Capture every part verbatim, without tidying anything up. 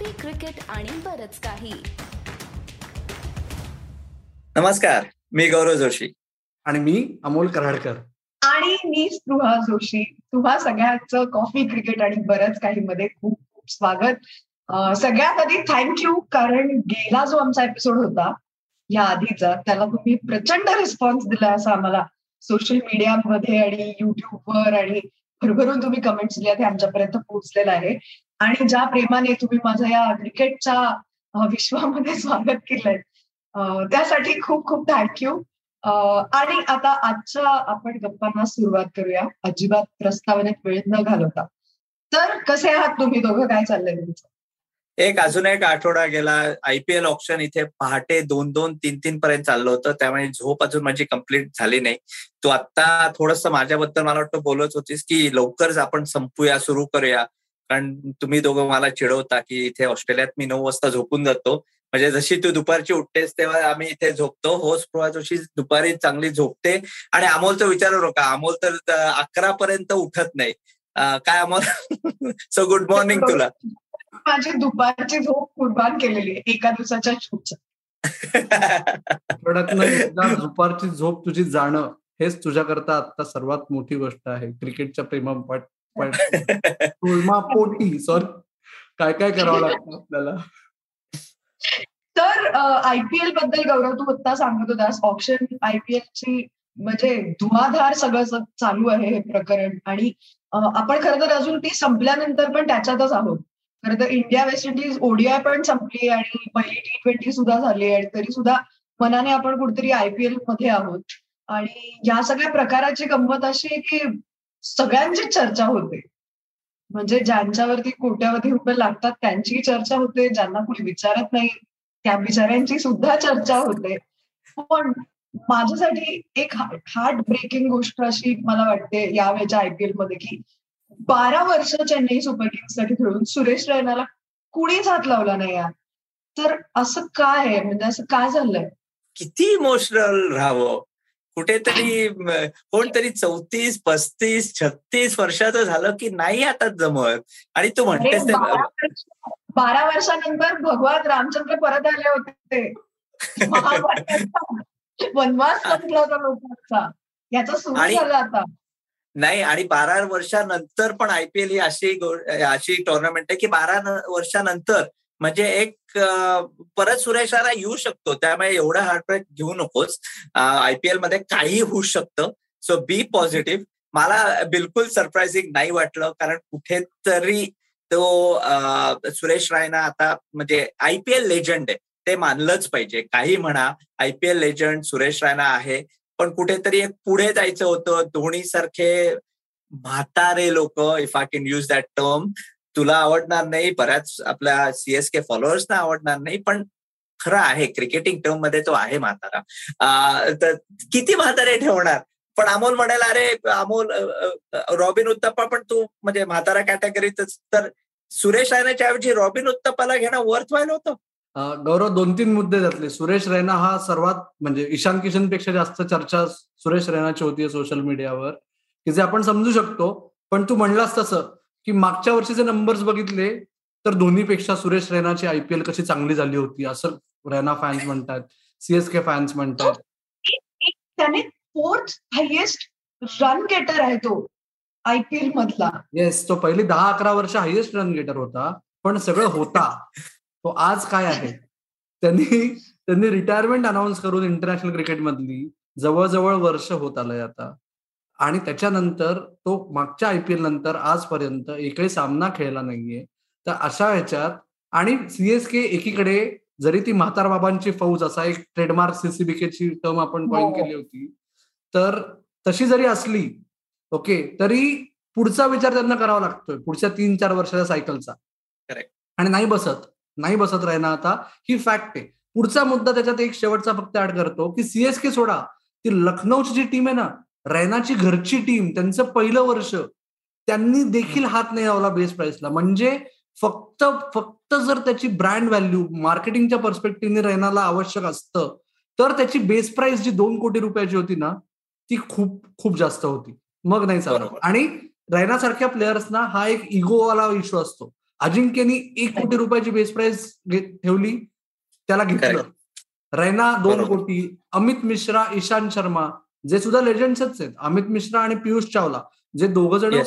Trophy cricket आणि बरच काही. नमस्कार, मी गौरव जोशी आणि मी अमोल कराडकर आणि मी स्पृहा जोशी. तुम्हा सगळ्यांचं कॉफी क्रिकेट आणि बरच काही मध्ये खूप खूप स्वागत. सगळ्यात आधी थँक्यू, कारण गेला जो आमचा एपिसोड होता या आधीचा, त्याला तुम्ही प्रचंड रिस्पॉन्स दिला असा आम्हाला सोशल मीडियामध्ये आणि युट्यूबवर, आणि भरभरून तुम्ही कमेंट्स दिल्या, ते आमच्यापर्यंत पोहोचलेलं आहे. आणि ज्या प्रेमाने तुम्ही माझ्या या क्रिकेटच्या विश्वामध्ये स्वागत केलंय त्यासाठी खूप खूप थँक्यू. आणि आता आजच्या आपण गप्पांना सुरुवात करूया, अजिबात प्रस्तावनेत वेळ न घालवता. तर कसे आहात तुम्ही दोघं, काय चाललंय तुमचं? एक अजून एक आठवडा गेला. आयपीएल ऑप्शन इथे पहाटे दोन दोन तीन तीन पर्यंत चाललं होतं, त्यामुळे झोप अजून माझी कम्प्लीट झाली नाही. तू आता थोडस माझ्याबद्दल मला वाटतं बोलत होतीस की लवकरच आपण संपूया, सुरू करूया, कारण तुम्ही दोघं मला चिडवता की इथे ऑस्ट्रेलियात मी नऊ वाजता झोपून जातो. म्हणजे जशी तू दुपारची उठतेस तेव्हा आम्ही इथे झोपतो. हो स्पृहा जोशी दुपारी चांगली झोपते. आणि अमोलचं विचारू नका, अमोल तर अकरा पर्यंत उठत नाही. काय अमोल, सो गुड मॉर्निंग तुला. माझी दुपारची झोप कुर्बान केलेली आहे एका दिवसाच्या शूटच्या. दुपारची झोप तुझी जाणं हेच तुझ्याकरता आता सर्वात मोठी गोष्ट आहे क्रिकेटच्या प्रेमापोटी. सॉरी, काय काय करावं लागतं आपल्याला. तर आयपीएल बद्दल गौरव तू आता सांगत होतास, ऑप्शन आयपीएलची म्हणजे धुवाधार सगळं चालू आहे हे प्रकरण, आणि आपण खरं तर अजून ती संपल्यानंतर पण त्याच्यातच आहोत. खरं तर इंडिया वेस्ट इंडिज ओडीआय पण संपली आणि पहिली टी ट्वेंटी सुद्धा झाली, आणि तरी सुद्धा मनाने आपण कुठेतरी आयपीएल मध्ये आहोत. आणि या सगळ्या प्रकाराची गंमत अशी आहे की सगळ्यांची चर्चा होते, म्हणजे ज्यांच्यावरती कोट्यावधी रुपये लागतात त्यांचीही चर्चा होते, ज्यांना कोणी विचारत नाही त्या बिचाऱ्यांची सुद्धा चर्चा होते. पण माझ्यासाठी एक हार्ट ब्रेकिंग गोष्ट अशी मला वाटते यावेळेच्या आयपीएल मध्ये की बारा वर्ष चेन्नई सुपर किंग्स साठी खेळून सुरेश रैनाला कुणीच हात लावला नाही यार. तर असं काय आहे, म्हणजे असं काय झालंय? किती इमोशनल राहावं. कुठेतरी कोणतरी चौतीस पस्तीस छत्तीस वर्षाचं झालं की नाही हातात जमत. आणि तू म्हणतेस ते बारा वर्षानंतर भगवान रामचंद्र परत आले होते, वनवास संपला होता लोकांचा, याचा सुरू झाला आता नाही. आणि बारा वर्षानंतर पण आयपीएल ही अशी अशी टुर्नामेंट आहे की बारा वर्षानंतर म्हणजे एक परत सुरेशाला येऊ शकतो, त्यामुळे एवढा हार्टब्रेक घेऊ नकोस. आयपीएल मध्ये काही होऊ शकतं, सो बी पॉझिटिव्ह. मला बिलकुल सरप्रायझिंग नाही वाटलं, कारण कुठेतरी तो सुरेश रायना आता म्हणजे आयपीएल लेजंड आहे, ते मानलंच पाहिजे. काही म्हणा, आयपीएल लेजंड सुरेश रायना आहे, पण कुठेतरी एक पुढे जायचं होतं. धोनी सारखे म्हातारे लोक, if I can use that term, तुला आवडणार नाही, बऱ्याच आपल्या सीएसके फॉलोअर्सना आवडणार नाही, पण खरं आहे क्रिकेटिंग टर्म मध्ये तो आहे म्हातारा. तर किती म्हातारे ठेवणार. पण अमोल म्हणायला, अरे अमोल रॉबिन उत्तप्पा पण तू म्हणजे म्हातारा कॅटेगरीतच, तर सुरेश रायनाच्या ऐवजी रॉबिन उत्तप्पाला घेणं वर्थ व्हायला होतं. गौरव, दोन तीन मुद्दे घातले. सुरेश रैना हा सर्वात म्हणजे ईशान किशन पेक्षा जास्त चर्चा सुरेश रैनाची होती सोशल मीडियावर, की जे आपण समजू शकतो. पण तू म्हणलास तसं की मागच्या वर्षीचे नंबर्स बघितले तर धोनीपेक्षा सुरेश रैनाची आयपीएल कशी चांगली झाली होती असं रैना फॅन्स म्हणतात, सीएसके फॅन्स म्हणतात. त्याने फोर्थ हायेस्ट रन गेटर आहे तो आयपीएल मधला. येस, तो पहिली दहा अकरा वर्ष हायेस्ट रन गेटर होता, पण सगळं होता तो. आज काय आहे, त्यांनी त्यांनी रिटायरमेंट अनाऊन्स करून इंटरनॅशनल क्रिकेटमधली जवळजवळ वर्ष होत आलंय आता, आणि त्याच्यानंतर तो मागच्या आयपीएल नंतर आजपर्यंत एकही सामना खेळला नाहीये. तर अशा ह्याच्यात, आणि सीएसके एकीकडे जरी ती म्हातार बाबांची फौज असा एक ट्रेडमार्क सीसीबीकेची टर्म आपण कॉइन केली होती, तर तशी जरी असली ओके, तरी पुढचा विचार त्यांना करावा लागतोय पुढच्या तीन चार वर्षाच्या सायकलचा. करेक्ट. आणि नाही बसत नाही बसत राहणार आता, ही फॅक्ट आहे. पुढचा मुद्दा त्याच्यात एक शेवटचा फक्त ऍड करतो की सीएसके सोडा, ती लखनौची जी टीम आहे ना, रैनाची घरची टीम, त्यांचं पहिलं वर्ष, त्यांनी देखील हात नाही लावला बेस प्राइसला. म्हणजे फक्त फक्त जर त्याची ब्रँड व्हॅल्यू मार्केटिंगच्या पर्स्पेक्टिव्हने रैनाला आवश्यक असतं तर त्याची बेस प्राइस जी दोन कोटी रुपयाची होती ना, ती खूप खूप जास्त होती. मग नाही चालत. आणि रैनासारख्या प्लेयर्सना हा एक इगोवाला इश्यू असतो, अजिंक्यनी एक कोटी रुपयाची बेस प्राइस ठेवली, त्याला घेतलं. रैना दोन कोटी, अमित मिश्रा, ईशान शर्मा जे सुद्धा लेजंड्सच आहेत, अमित मिश्रा आणि पियुष चावला जे दोघ जण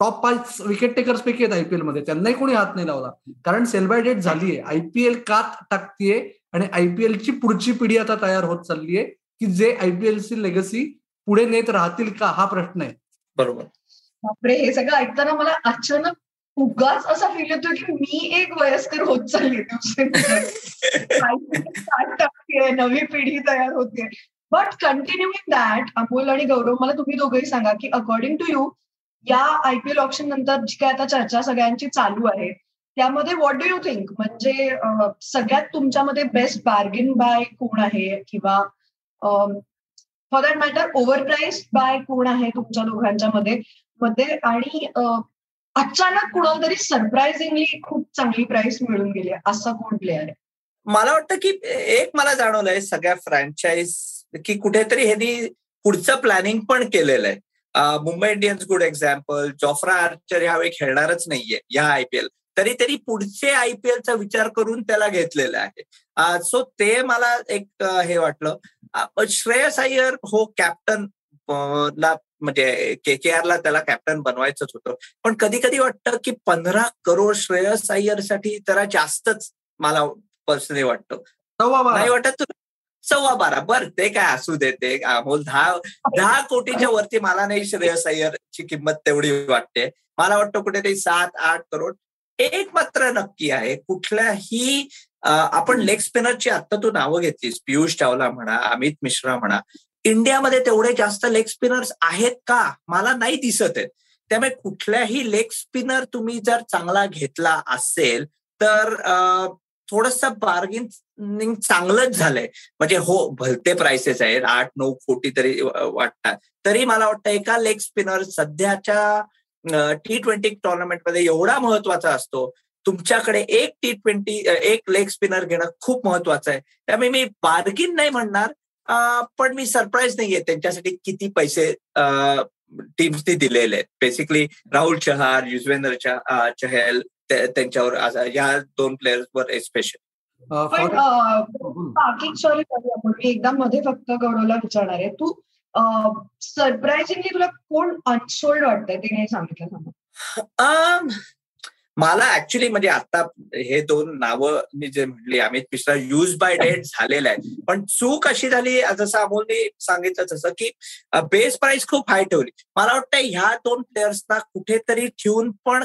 टॉप पाच विकेट टेकर्स पैकी आहेत आयपीएल मध्ये, त्यांनाही कोणी हात नाही लावला. कारण सेल बाय डेट झालीये, आयपीएल कात टाकतीये आणि आयपीएलची पुढची पिढी आता तयार होत चाललीये की जे आयपीएलची लेगसी पुढे नेत राहतील का, हा प्रश्न आहे. बरोबर. बापरे, हे सगळं ऐकताना मला अचानक उगाच असा फील होतो की मी एक वयस्कर होत चालली, टाकते नवी पिढी तयार होते. बट कंटिन्यूइंग दॅट, अमोल आणि गौरव मला तुम्ही दोघंही सांगा की अकॉर्डिंग टू यू या आयपीएल ऑप्शन नंतर जी काय आता चर्चा सगळ्यांची चालू आहे त्यामध्ये व्हॉट डू यू थिंक, म्हणजे सगळ्यात तुमच्यामध्ये बेस्ट बार्गेन बाय कोण आहे किंवा for that matter over price buy कोण आहे तुमच्या दोघांच्या मध्ये मध्ये आणि अचानक कुणाला तरी सरप्राइझिंगली खूप चांगली प्राइस मिळून गेली, असा कोण प्लेअर आहे? मला वाटतं की एक मला जाणवलंय सगळ्या फ्रँचाईज की कुठेतरी ह्यांनी पुढचं प्लॅनिंग पण केलेलं आहे. Mumbai Indians good example, Jofra Archer ह्यावेळी खेळणारच नाहीये या आयपीएल, तरी तरी पुढचे आयपीएलचा विचार करून त्याला घेतलेला आहे. सो ते मला एक हे वाटलं. श्रेयस अय्यर हो कॅप्टन ला म्हणजे के के आरला त्याला कॅप्टन बनवायचंच होतं, पण कधी कधी वाटतं की पंधरा करोड श्रेयस अय्यरसाठी त्याला जास्तच मला पर्सनली वाटतं. नाही वाटत सव्वा बारा बर ते काय असू देते, अमोल दहा दहा कोटीच्या वरती मला नाही श्रेयस अय्यरची किंमत तेवढी वाटते. मला वाटतं कुठेतरी सात आठ करोड. एक मात्र नक्की आहे, कुठल्याही आपण लेग स्पिनरची आत्ता तू नावं घेतलीस, पियुष चावला म्हणा, अमित मिश्रा म्हणा, इंडियामध्ये तेवढे जास्त लेग स्पिनर्स आहेत का मला नाही दिसत आहेत. त्यामुळे कुठल्याही लेग स्पिनर तुम्ही जर चांगला घेतला असेल तर थोडंसं बार्गेनिंग चांगलंच झालंय. म्हणजे हो भलते प्राइसेस आहेत, आठ नऊ कोटी तरी वाटतात, तरी मला वाटतं एका लेग स्पिनर सध्याच्या टी ट्वेंटी टुर्नामेंटमध्ये एवढा महत्वाचा असतो, तुमच्याकडे एक टी ट्वेंटी एक लेग स्पिनर घेणं खूप महत्वाचं आहे. त्यामुळे मी बार्गेन नाही म्हणणार, पण मी सरप्राईज नाहीये त्यांच्यासाठी किती पैसे टीम्सनी दिलेले आहेत. बेसिकली राहुल चहाल, युजवेंद्र चहल त्यांच्यावर या दोन प्लेयर्सवर स्पेशल. पण बाकी सॉरी मी एकदा मध्ये फक्त गौरवला विचारणार आहे, तू सरप्राईजिंगली तुला कोण अनसोल्ड वाटतंय तिने सांगितलं? मला ऍक्च्युली म्हणजे आता हे दोन नावं मी जे म्हटली Amit Mishra use by date झालेला आहे, पण चूक अशी झाली जसं अमोलने सांगितलं तसं की बेस प्राइस खूप हाय ठेवली. मला वाटतं ह्या दोन प्लेयर्सना कुठेतरी ठेवून पण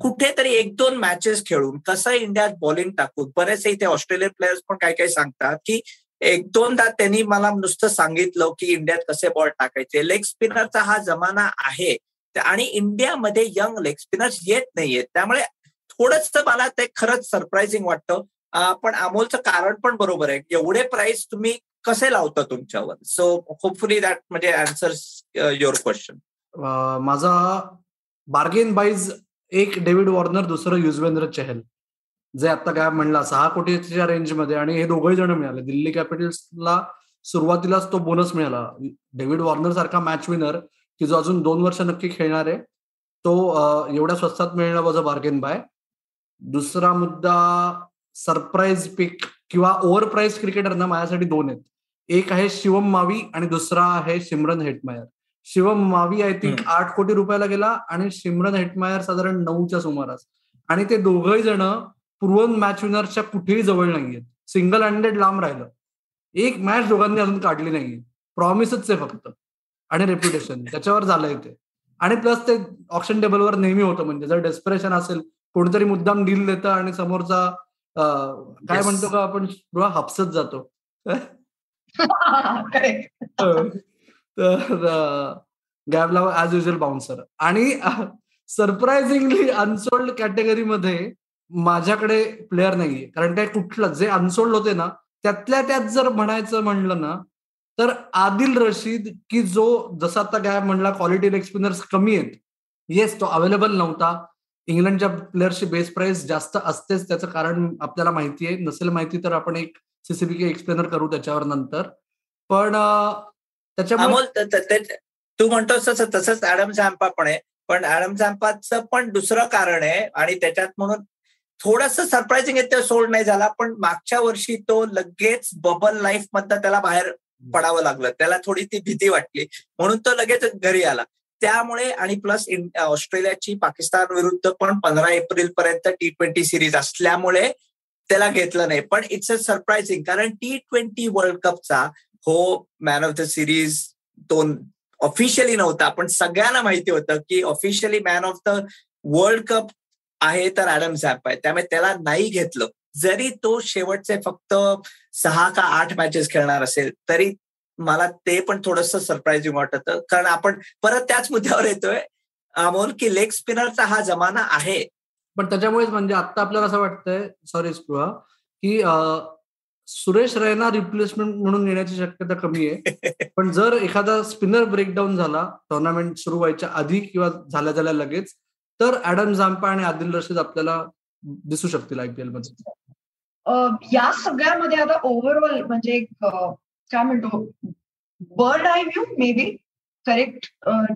कुठेतरी एक दोन मॅचेस खेळून कसं इंडियात बॉलिंग टाकून, बरेचसे इथे ऑस्ट्रेलियन प्लेयर्स पण काही काही सांगतात की एक दोनदा त्यांनी मला नुसतं सांगितलं की इंडियात कसे बॉल टाकायचे. लेग स्पिनरचा हा जमाना आहे आणि इंडियामध्ये यंग लेग स्पिनर्स येत नाहीयेत, त्यामुळे थोडंसं मला ते खरंच सरप्राइझिंग वाटतं. पण अमोलचं कारण पण बरोबर आहे, एवढे प्राइस तुम्ही कसे लावता तुमच्यावर. सो होपफुली दॅट म्हणजे आन्सर्स युअर क्वेश्चन. माझा बार्गेन बाईज एक डेव्हिड वॉर्नर, दुसरं युजवेंद्र चहल जे आता काय म्हणला सहा कोटीच्या रेंजमध्ये, आणि हे दोघंही जण मिळाले. दिल्ली कॅपिटल्सला सुरुवातीलाच तो बोनस मिळाला, डेव्हिड वॉर्नर सारखा मॅच विनर की जो अजून दोन वर्ष नक्की खेळणार आहे, तो एवढ्या स्वस्तात मिळणं माझं बार्गेन बाय. दुसरा मुद्दा सरप्राईज पिक किंवा ओव्हर प्राइस क्रिकेटर ना माझ्यासाठी दोन आहेत, एक आहे शिवम मावी आणि दुसरा आहे Shimron Hetmyer. Shivam Mavi I think आठ कोटी रुपयाला गेला आणि सिमरन हेटमायर साधारण नऊच्या सुमारास, आणि ते दोघही जण पूर्वन मॅच विनरच्या कुठेही जवळ नाहीयेत. सिंगल हंड्रेड लांब राहिलं, एक मॅच दोघांनी अजून काढली नाहीये. प्रॉमिसच आहे फक्त आणि रेप्युटेशन त्याच्यावर झालंय ते, आणि प्लस ते ऑप्शन टेबलवर नेहमी होतं. म्हणजे जर डेस्परेशन असेल, कोणतरी मुद्दाम डील देतं आणि समोरचा काय म्हणतो का आपण हापसत जातो. तर गॅबला ऍज युजल बाउन्सर. आणि सरप्राइझिंगली अनसोल्ड कॅटेगरीमध्ये माझ्याकडे प्लेअर नाहीये, कारण काय कुठलं जे अनसोल्ड होते ना त्यातल्या त्यात जर म्हणायचं म्हणलं ना तर आदिल रशीद की जो जसं आता काय म्हणला क्वालिटी लेग स्पिनर्स कमी आहेत, येस तो अवेलेबल नव्हता. इंग्लंडच्या प्लेअरची बेस प्राइस जास्त असतेच, त्याचं कारण आपल्याला माहिती आहे, नसेल माहिती तर आपण एक सीसीबी एक्सप्लेनर करू त्याच्यावर नंतर. पण त्याच्यामुळे तू म्हणतोस तसंच ऍडम झांपा पण आहे. पण ऍडम झॅम्पाचं पण दुसरं कारण आहे आणि त्याच्यात म्हणून थोडंसं सरप्राइजिंग आहे, ते सोल्ड नाही झाला, पण मागच्या वर्षी तो लगेच बबल लाईफ मधनं त्याला बाहेर पडावं लागलं, त्याला थोडी ती भीती वाटली म्हणून तो लगेच घरी आला. त्यामुळे आणि प्लस ऑस्ट्रेलियाची पाकिस्तान विरुद्ध पण पंधरा एप्रिल पर्यंत टी ट्वेंटी सिरीज असल्यामुळे त्याला घेतलं नाही. पण इट्स अ सरप्राइजिंग, कारण टी ट्वेंटी वर्ल्ड कपचा हो मॅन ऑफ द सिरीज दोन ऑफिशियली नव्हता, पण सगळ्यांना माहिती होतं की officially man of the world cup आहे तर ऍडम झॅम्पा आहे, त्यामुळे त्याला नाही घेतलं. जरी तो शेवटचे फक्त सहा का आठ मॅचेस खेळणार असेल तरी मला ते पण थोडंसं सरप्राइजिंग वाटत, कारण आपण परत त्याच मुद्द्यावर येतोय अमोल की लेग स्पिनरचा हा जमाना आहे. पण त्याच्यामुळेच म्हणजे आता आपल्याला असं वाटतंय सॉरी स्पृहा की सुरेश रैना रिप्लेसमेंट म्हणून येण्याची शक्यता कमी आहे, पण जर एखादा स्पिनर ब्रेकडाऊन झाला टुर्नामेंट सुरू व्हायच्या आधी किंवा झाल्या झाल्या लगेच तर ऍडम झॅम्पा आणि आदिल रशीद आपल्याला दिसू शकतील आयपीएल मध्ये. या सगळ्यामध्ये आता ओव्हरऑल म्हणजे एक काय म्हणतो bird eye view may be correct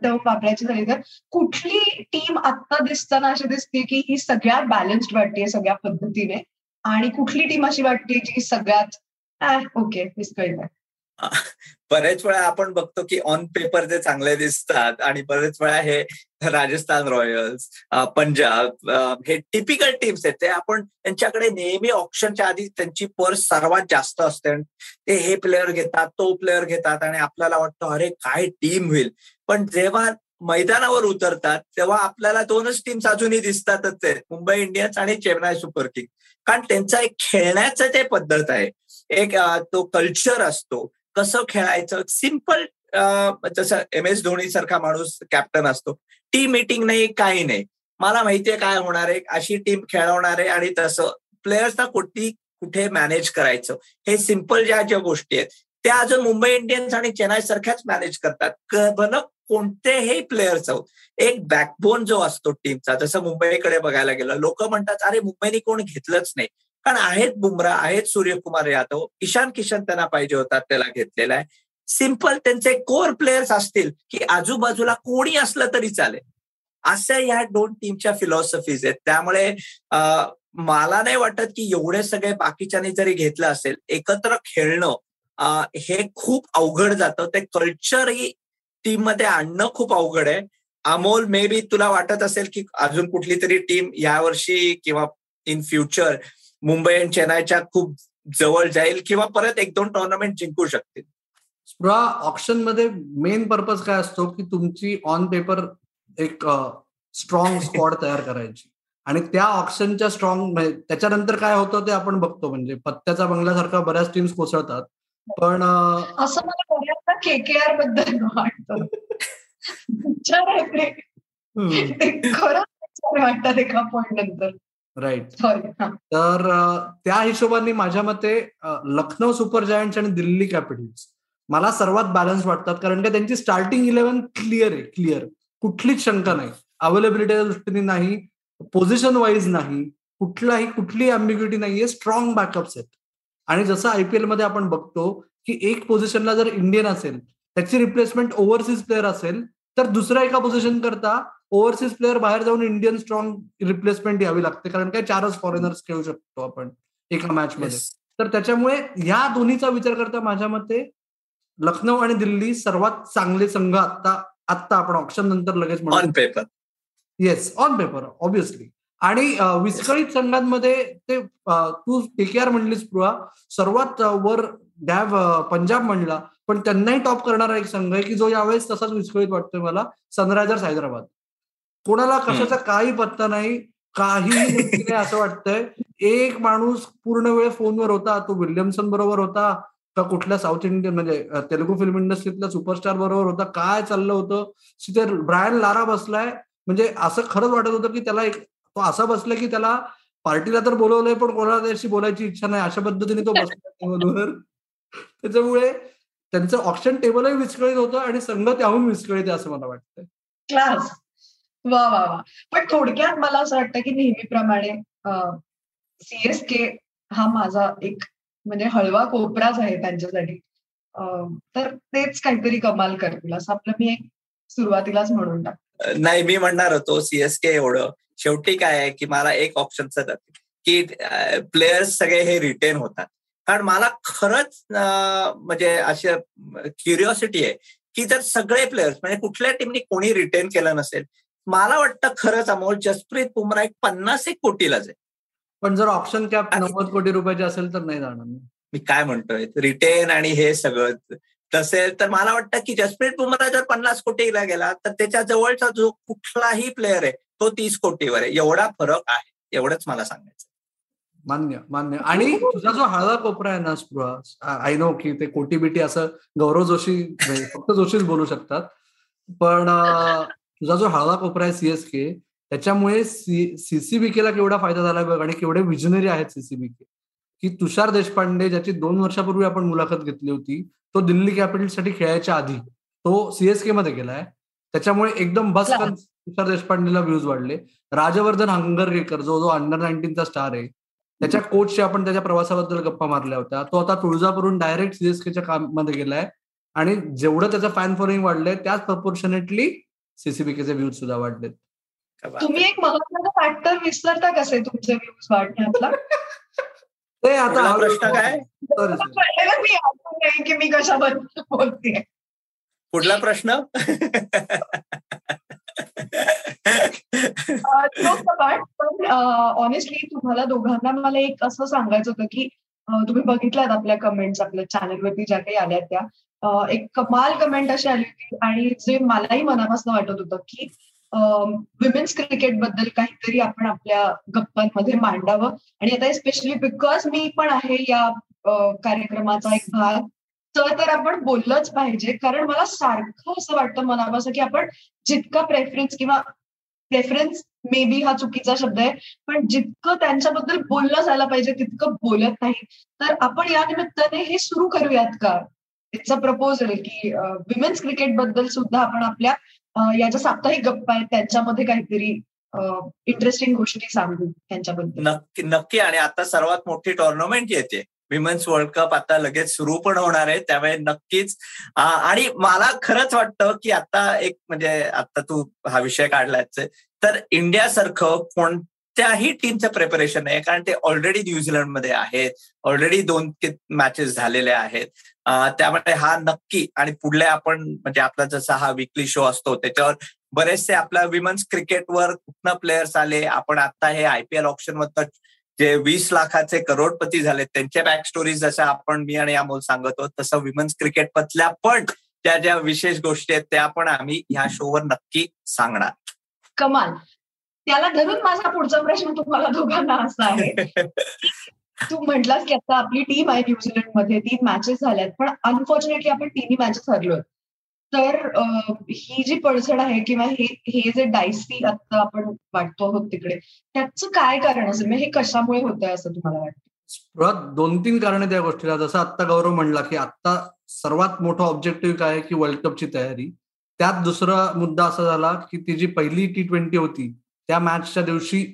term वापरायची झाली तर कुठली टीम आत्ता दिसताना अशी दिसते की ही सगळ्यात बॅलन्स्ड वाटते सगळ्या पद्धतीने, आणि कुठली टीम अशी वाटते जी सगळ्यात ओके मिस करणार. बरेच वेळा आपण बघतो की ऑन पेपर जे चांगले दिसतात आणि बरेच वेळा हे राजस्थान रॉयल्स, पंजाब, हे टिपिकल टीम्स आहेत, ते आपण त्यांच्याकडे नेहमी ऑप्शनच्या आधी त्यांची पर्स सर्वात जास्त असते, ते हे प्लेअर घेतात तो प्लेअर घेतात आणि आपल्याला वाटतं अरे काय टीम होईल, पण जेव्हा मैदानावर उतरतात तेव्हा आपल्याला दोनच टीम्स अजूनही दिसतातच आहेत, मुंबई इंडियन्स आणि चेन्नई सुपर किंग. कारण त्यांचा एक खेळण्याचं जे पद्धत आहे, एक तो कल्चर असतो कसं खेळायचं, सिम्पल जसं एम एस धोनी सारखा माणूस कॅप्टन असतो, टीम मिटिंग नाही काही नाही, मला माहितीये काय होणार आहे अशी टीम खेळवणार आहे आणि तसं प्लेयर्सना कुठे कुठे मॅनेज करायचं, हे सिम्पल ज्या ज्या गोष्टी आहेत त्या अजून मुंबई इंडियन्स आणि चेन्नई सारख्याच मॅनेज करतात. भलं कोणतेही प्लेयर्स आहोत, एक बॅकबोन जो असतो टीमचा, जसं मुंबईकडे बघायला गेलं लोक म्हणतात अरे मुंबईने कोण घेतलंच नाही, कारण आहेत बुमराह, आहेत सूर्यकुमार यादव, ईशान किशन त्यांना पाहिजे होता त्याला घेतलेला आहे. सिम्पल त्यांचे कोर प्लेयर्स असतील की आजूबाजूला कोणी असलं तरी चालेल, अशा ह्या दोन टीमच्या फिलॉसॉफीज आहेत. त्यामुळे मला नाही वाटत की एवढे सगळे बाकीच्यांनी जरी घेतलं असेल एकत्र खेळणं हे खूप अवघड जातं, ते कल्चर ही टीम मध्ये आणणं खूप अवघड आहे. अमोल मे बी तुला वाटत असेल की अजून कुठली तरी टीम यावर्षी किंवा इन फ्युचर मुंबई आणि चेन्नईच्या खूप जवळ जाईल किंवा परत एक दोन टूर्नामेंट जिंकू शकतील. स्पृहा, ऑप्शन मध्ये मेन पर्पज काय असतो की तुमची ऑन पेपर एक स्ट्रॉंग स्क्वॉड तयार करायची आणि त्या ऑप्शनच्या स्ट्रॉंग त्याच्यानंतर काय होतं ते आपण बघतो, म्हणजे पत्त्याचा बंगल्यासारखा बऱ्याच टीम्स कोसळतात. पण असं मला बऱ्याचदा केकेआर बद्दल वाटतं एका पॉइंट नंतर, राईट. तर त्या हिशोबाने माझ्या मते लखनौ सुपर जायंट्स आणि दिल्ली कॅपिटल्स मला सर्वात बॅलन्स वाटतात, कारण का त्यांची स्टार्टिंग इलेव्हन क्लिअर आहे, क्लिअर कुठलीच शंका नाही, अवेलेबिलिटीच्या दृष्टीने नाही, पोझिशन वाईज नाही, कुठलाही कुठली अम्बिग्युटी नाहीये, स्ट्रॉंग बॅकअप्स आहेत. आणि जसं आयपीएल मध्ये आपण बघतो की एक पोझिशनला जर इंडियन असेल त्याची रिप्लेसमेंट ओव्हरसीज प्लेअर असेल तर दुसऱ्या एका पोझिशन करता ओव्हरसीज प्लेअर बाहेर जाऊन इंडियन स्ट्रॉंग रिप्लेसमेंट यावी लागते, कारण काय चारच फॉरेनर्स खेळू शकतो आपण एका मॅच मध्ये. तर त्याच्यामुळे या दोन्हीचा विचार करता माझ्या मते लखनौ आणि दिल्ली सर्वात चांगले संघ आता आत्ता आपण ऑप्शन नंतर लगेच म्हणतो on paper, yes on paper obviously. आणि विस्कळीत संघांमध्ये ते तू केकेआर म्हणलीस स्पृहा, सर्वात वर डॅव पंजाब म्हणला, पण त्यांनाही टॉप करणारा एक संघ आहे की जो यावेळेस तसाच विस्कळीत वाटतोय मला, सनरायझर्स हैदराबाद. कोणाला कशाचा काही पत्ता नाही, काही असं वाटतंय एक माणूस पूर्ण वेळ फोनवर होता, तो विल्यमसन बरोबर होता का कुठल्या साऊथ इंडियन म्हणजे तेलुगू फिल्म इंडस्ट्रीतल्या सुपरस्टार बरोबर होता, काय चाललं होतं. तिथे ब्रायन लारा बसलाय, म्हणजे असं खरंच वाटत होतं की त्याला एक तो असा बसलाय की त्याला पार्टीला तर बोलवलंय पण कोणाला त्याशी बोलायची इच्छा नाही अशा पद्धतीने तो बसला टेबलवर. त्याच्यामुळे त्यांचं ऑप्शन टेबलही विस्कळीत होतं आणि संघ त्याहून विस्कळीत आहे असं मला वाटतंय. क्लास, वा वा वा. पण थोडक्यात मला असं वाटतं की नेहमीप्रमाणे सीएसके हा माझा एक म्हणजे हळवा कोपराच आहे त्यांच्यासाठी, तर तेच काहीतरी कमाल करतील असं आपलं मी एक सुरुवातीलाच म्हणून टाकतो. नाही, मी म्हणणार होतो सीएसके एवढं. शेवटी काय आहे की मला एक ऑप्शनच जाते की प्लेयर्स सगळे हे रिटेन होतात, कारण मला खरंच म्हणजे अशी क्युरिओसिटी आहे की जर सगळे प्लेयर्स म्हणजे कुठल्या टीमनी कोणी रिटेन केलं नसेल, मला वाटतं खरंच अमोल जसप्रीत बुमराह एक पन्नास एक कोटीला जाईल. पण जर ऑप्शन कॅप नव्वद कोटी रुपयाची असेल तर नाही जाणार. मी काय म्हणतोय, रिटेन आणि हे सगळं तसेल तर मला वाटतं की जसप्रीत बुमराह जर पन्नास कोटीला गेला तर त्याच्या जवळचा जो कुठलाही प्लेअर आहे तो तीस कोटीवर आहे. एवढा फरक आहे, एवढंच मला सांगायचं. मान्य मान्य. आणि तुझा जो हळवा कोपरा आहे ना स्पृहा, आय नो की ते कोटी बिटी असं गौरव जोशी फक्त जोशीच बोलू शकतात, पण तुझा जो हळवा कोपरा आहे सीएसके, त्याच्यामुळे सीसीबीकेला केवढा फायदा झाला बघ, आणि केवढे विजनरी आहेत सीसीबीके की तुषार देशपांडे ज्याची दोन वर्षापूर्वी आपण मुलाखत घेतली होती, तो दिल्ली कॅपिटल्ससाठी खेळायच्या आधी तो सीएसके मध्ये गेलाय, त्याच्यामुळे एकदम बस तुषार देशपांडेला व्ह्यूज वाढले. राजवर्धन हंगरगेकर जो जो अंडर नाईन्टीनचा स्टार आहे, त्याच्या कोचशी आपण त्याच्या प्रवासाबद्दल गप्पा मारल्या होत्या. तो आता तुळजापूरहून डायरेक्ट सीएसकेच्या काममध्ये गेलाय, आणि जेवढं त्याचं फॅन फॉलोइंग वाढलंय त्याच प्रपोर्शनेटली सीसीबीकेचे व्ह्यूज सुद्धा वाढलेत. तुम्ही एक महत्वाचा फॅक्टर विसरता कसे तुमचे व्ह्यूज वाढण्यातला? ते आता हा प्रश्न काय की मी कशाबद्दल बोलते, पुढला प्रश्न पण ऑनेस्टली तुम्हाला दोघांना मला एक असं सांगायचं होतं की तुम्ही बघितल्यात आपल्या कमेंट्स आपल्या चॅनलवरती ज्या काही आल्या त्या, एक कमाल कमेंट अशी आली होती आणि जे मलाही मनापासून वाटत होतं की विमेन्स क्रिकेट बद्दल काहीतरी आपण आपल्या गप्पांमध्ये मांडावं. आणि आता स्पेशली बिकॉज मी पण आहे या कार्यक्रमाचा एक भाग, तर आपण बोललंच पाहिजे, कारण मला सारखं असं वाटतं मनापासून की आपण जितका प्रेफरन्स किंवा प्रेफरन्स मे बी हा चुकीचा शब्द आहे, पण जितकं त्यांच्याबद्दल बोललं जायला पाहिजे तितकं बोलत नाही. तर आपण या निमित्ताने हे सुरू करूयात का, इट्स अ प्रपोजल की विमेन्स क्रिकेट बद्दल सुद्धा आपण आपल्या या ज्या साप्ताहिक गप्पा आहेत त्यांच्यामध्ये काहीतरी इंटरेस्टिंग गोष्टी सांगू त्यांच्याबद्दल. नक्की नक्की. आणि आता सर्वात मोठी टुर्नामेंट येते विमेन्स वर्ल्ड कप, आता लगेच सुरू पण होणार आहे, त्यामुळे नक्कीच. आणि मला खरंच वाटतं की आता एक म्हणजे आता तू हा विषय काढलाच तर इंडियासारखं कोणत्याही टीमचं प्रिपरेशन आहे, कारण ते ऑलरेडी न्यूझीलंडमध्ये आहेत, ऑलरेडी दोन मॅचेस झालेल्या आहेत, त्यामुळे हा नक्की. आणि पुढले आपण म्हणजे आपला जसा हा वीकली शो असतो त्याच्यावर बरेचसे आपल्या विमेन्स क्रिकेटवर कुठनं प्लेयर्स आले, आपण आता हे आयपीएल ऑप्शन मधनं जे वीस लाखाचे करोडपती झालेत त्यांच्या बॅक स्टोरीज जशा आपण मी आणि अमोल सांगतो, तसं विमेन्स क्रिकेट मधल्या पण त्या ज्या विशेष गोष्टी आहेत त्या पण आम्ही ह्या शोवर नक्की सांगणार. कमाल. त्याला धरून माझा पुढचा प्रश्न तुम्हाला दोघांना असा आहे, तू म्हटलास की आता आपली टीम आहे न्यूझीलंडमध्ये, तीन मॅचेस झाल्यात पण अनफॉर्च्युनेटली आपण तिन्ही मॅचेस हरलोय, तर ही जी पडझड आहे किंवा हे जे डायसी आता आपण वाटतो आहोत तिकडे, त्याचं काय कारण असेल, हे कशामुळे होत आहे असं तुम्हाला वाटतं? दोन तीन कारणं त्या गोष्टीला. जसं आत्ता गौरव म्हणला की आता सर्वात मोठा ऑब्जेक्टिव्ह काय आहे की वर्ल्ड कपची तयारी, त्यात दुसरा मुद्दा असा झाला की ती जी पहिली टी ट्वेंटी होती त्या मॅचच्या दिवशी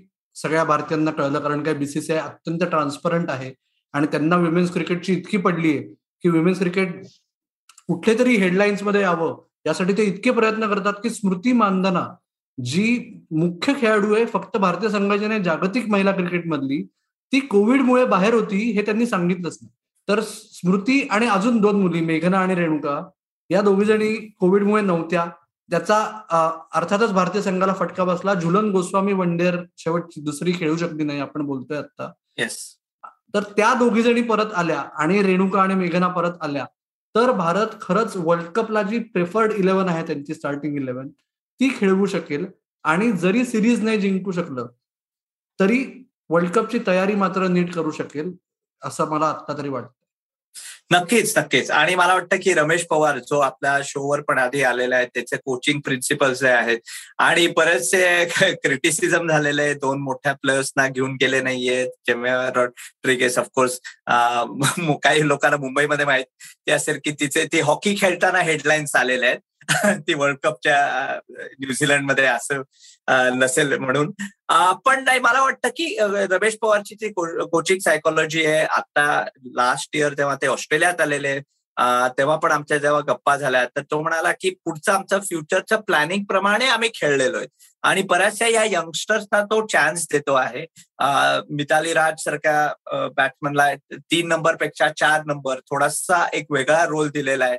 सगळ्या भारतीयांना कळलं, कारण काय बीसीसीआय अत्यंत ट्रान्सपरंट आहे आणि त्यांना विमेन्स क्रिकेटची इतकी पडली आहे की विमेन्स क्रिकेट कुठले तरी हेडलाईन्समध्ये यावं यासाठी ते इतके प्रयत्न करतात की स्मृती मानधना जी मुख्य खेळाडू आहे फक्त भारतीय संघाची जागतिक महिला क्रिकेटमधली, ती कोविडमुळे बाहेर होती हे त्यांनी सांगितलंच नाही. तर स्मृती आणि अजून दोन मुली मेघना आणि रेणुका या दोघी जणी कोविडमुळे नव्हत्या, त्याचा अर्थातच भारतीय संघाला फटका बसला. झुलन गोस्वामी वन डेअर शेवटची दुसरी खेळू शकली नाही आपण बोलतोय आता. येस. तर त्या दोघी जणी परत आल्या आणि रेणुका आणि मेघना परत आल्या, तर भारत खरंच वर्ल्ड कपला जी प्रेफर्ड इलेव्हन आहे त्यांची स्टार्टिंग इलेव्हन ती खेळवू शकेल. आणि जरी सिरीज नाही जिंकू शकलं तरी वर्ल्ड कपची तयारी मात्र नीट करू शकेल असं मला आत्ता तरी वाटतं. नक्कीच नक्कीच. आणि मला वाटतं की रमेश पवार जो आपल्या शोवर पण आधी आलेला आहे, त्याचे कोचिंग प्रिन्सिपल जे आहेत आणि बरेचसे क्रिटिसिझम झालेले आहे, दोन मोठ्या प्लेयर्सना घेऊन गेले नाहीये, जेव्हा रॉड्रिगेस ऑफकोर्स काही लोकांना मुंबईमध्ये माहिती असेल की तिचे ती हॉकी खेळताना हेडलाईन्स आलेले आहेत ती वर्ल्ड कपच्या न्यूझीलंडमध्ये असं नसेल म्हणून. पण नाही, मला वाटतं की रमेश पवारची जी कोचिंग सायकोलॉजी आहे, आता लास्ट इयर तेव्हा ते ऑस्ट्रेलियात आलेले तेव्हा पण आमच्या जेव्हा गप्पा झाल्या तर तो म्हणाला की पुढचं आमचं फ्युचरचं प्लॅनिंग प्रमाणे आम्ही खेळलेलो आहे आणि बऱ्याचशा या यंगस्टर्सना तो चान्स देतो आहे. मिताली राज सारख्या बॅट्समनला तीन नंबर पेक्षा चार नंबर थोडासा एक वेगळा रोल दिलेला आहे,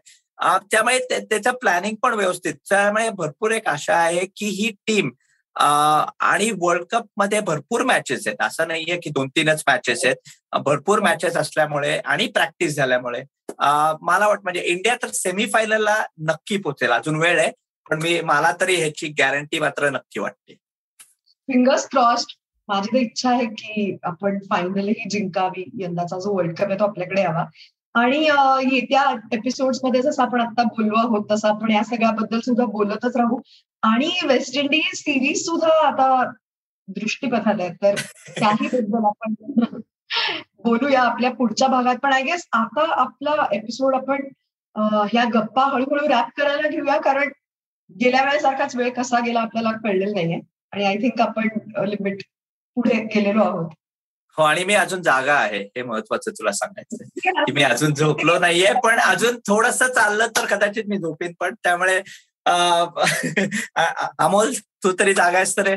त्यामुळे त्याचं प्लॅनिंग पण व्यवस्थित, त्यामुळे भरपूर एक आशा आहे की ही टीम आणि वर्ल्ड कप मध्ये भरपूर मॅचेस आहेत, असं नाहीये की दोन तीनच मॅचेस आहेत, भरपूर मॅचेस असल्यामुळे आणि प्रॅक्टिस झाल्यामुळे मला वाटतं म्हणजे इंडिया तर सेमीफायनलला नक्की पोहोचेल. अजून वेळ आहे पण मी मला तरी ह्याची गॅरंटी मात्र नक्की वाटते. Fingers crossed. माझी तर इच्छा आहे की आपण फायनल ही जिंकावी, यंदाचा जो वर्ल्ड कप आहे तो आपल्याकडे यावा. आणि येत्या एपिसोड मध्ये जसं आपण आता बोललो आहोत तसं आपण या सगळ्याबद्दल सुद्धा बोलतच राहू. आणि वेस्ट इंडिज सिरीज सुद्धा आता दृष्टीपथाला आहे, तर त्याही बद्दल आपण बोलूया आपल्या पुढच्या भागात. पण आय गेस आता आपला एपिसोड आपण ह्या गप्पा हळूहळू रॅप करायला घेऊया, कारण गेल्या वेळेसारखाच वेळ कसा गेला आपल्याला कळलेला नाहीये आणि आय थिंक आपण लिमिट पुढे गेलेलो आहोत. हो, आणि मी अजून जागा आहे हे महत्वाचं तुला सांगायचं, की मी अजून झोपलो नाहीये, पण अजून थोडंसं चाललं तर कदाचित मी झोपेन, पण त्यामुळे अमोल तू तरी जागा आहेस तर.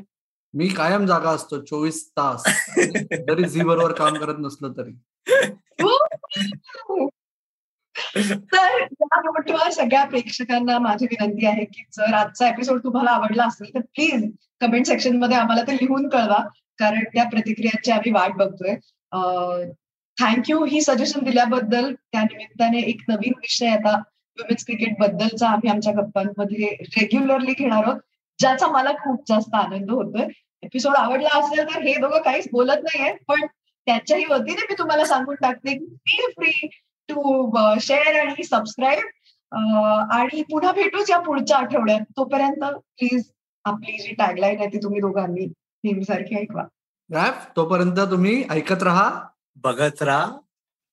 मी कायम जागा असतो चोवीस तास जरी झी बरोबर काम करत नसलं तरी. तर या सगळ्या प्रेक्षकांना माझी विनंती आहे की जर आजचा एपिसोड तुम्हाला आवडला असेल तर प्लीज कमेंट सेक्शन मध्ये आम्हाला ते लिहून कळवा, कारण त्या प्रतिक्रियांची आम्ही वाट बघतोय. थँक्यू ही सजेशन दिल्याबद्दल. त्यानिमित्ताने एक नवीन विषय आता वुमेन्स क्रिकेट बद्दलचा आम्ही आमच्या गप्पांमध्ये रेग्युलरली घेणार आहोत, ज्याचा मला खूप जास्त आनंद होतोय. एपिसोड आवडला असेल तर हे दोघं काहीच बोलत नाहीये, पण त्याच्याही वतीने मी तुम्हाला सांगून टाकते की फील फ्री टू शेअर आणि सबस्क्राईब. आणि पुन्हा भेटूच या पुढच्या आठवड्यात. तोपर्यंत प्लीज आपली जी टॅगलाईन आहे ती तुम्ही दोघांनी नेहमीसारखी ऐकवा. रॅप तोपर्यंत तुम्ही ऐकत राहा, बघत राहा,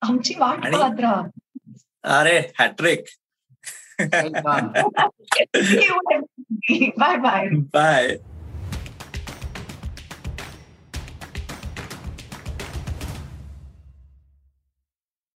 आमची वाट बघत राहा. अरे हॅट्रिक. Bye bye bye.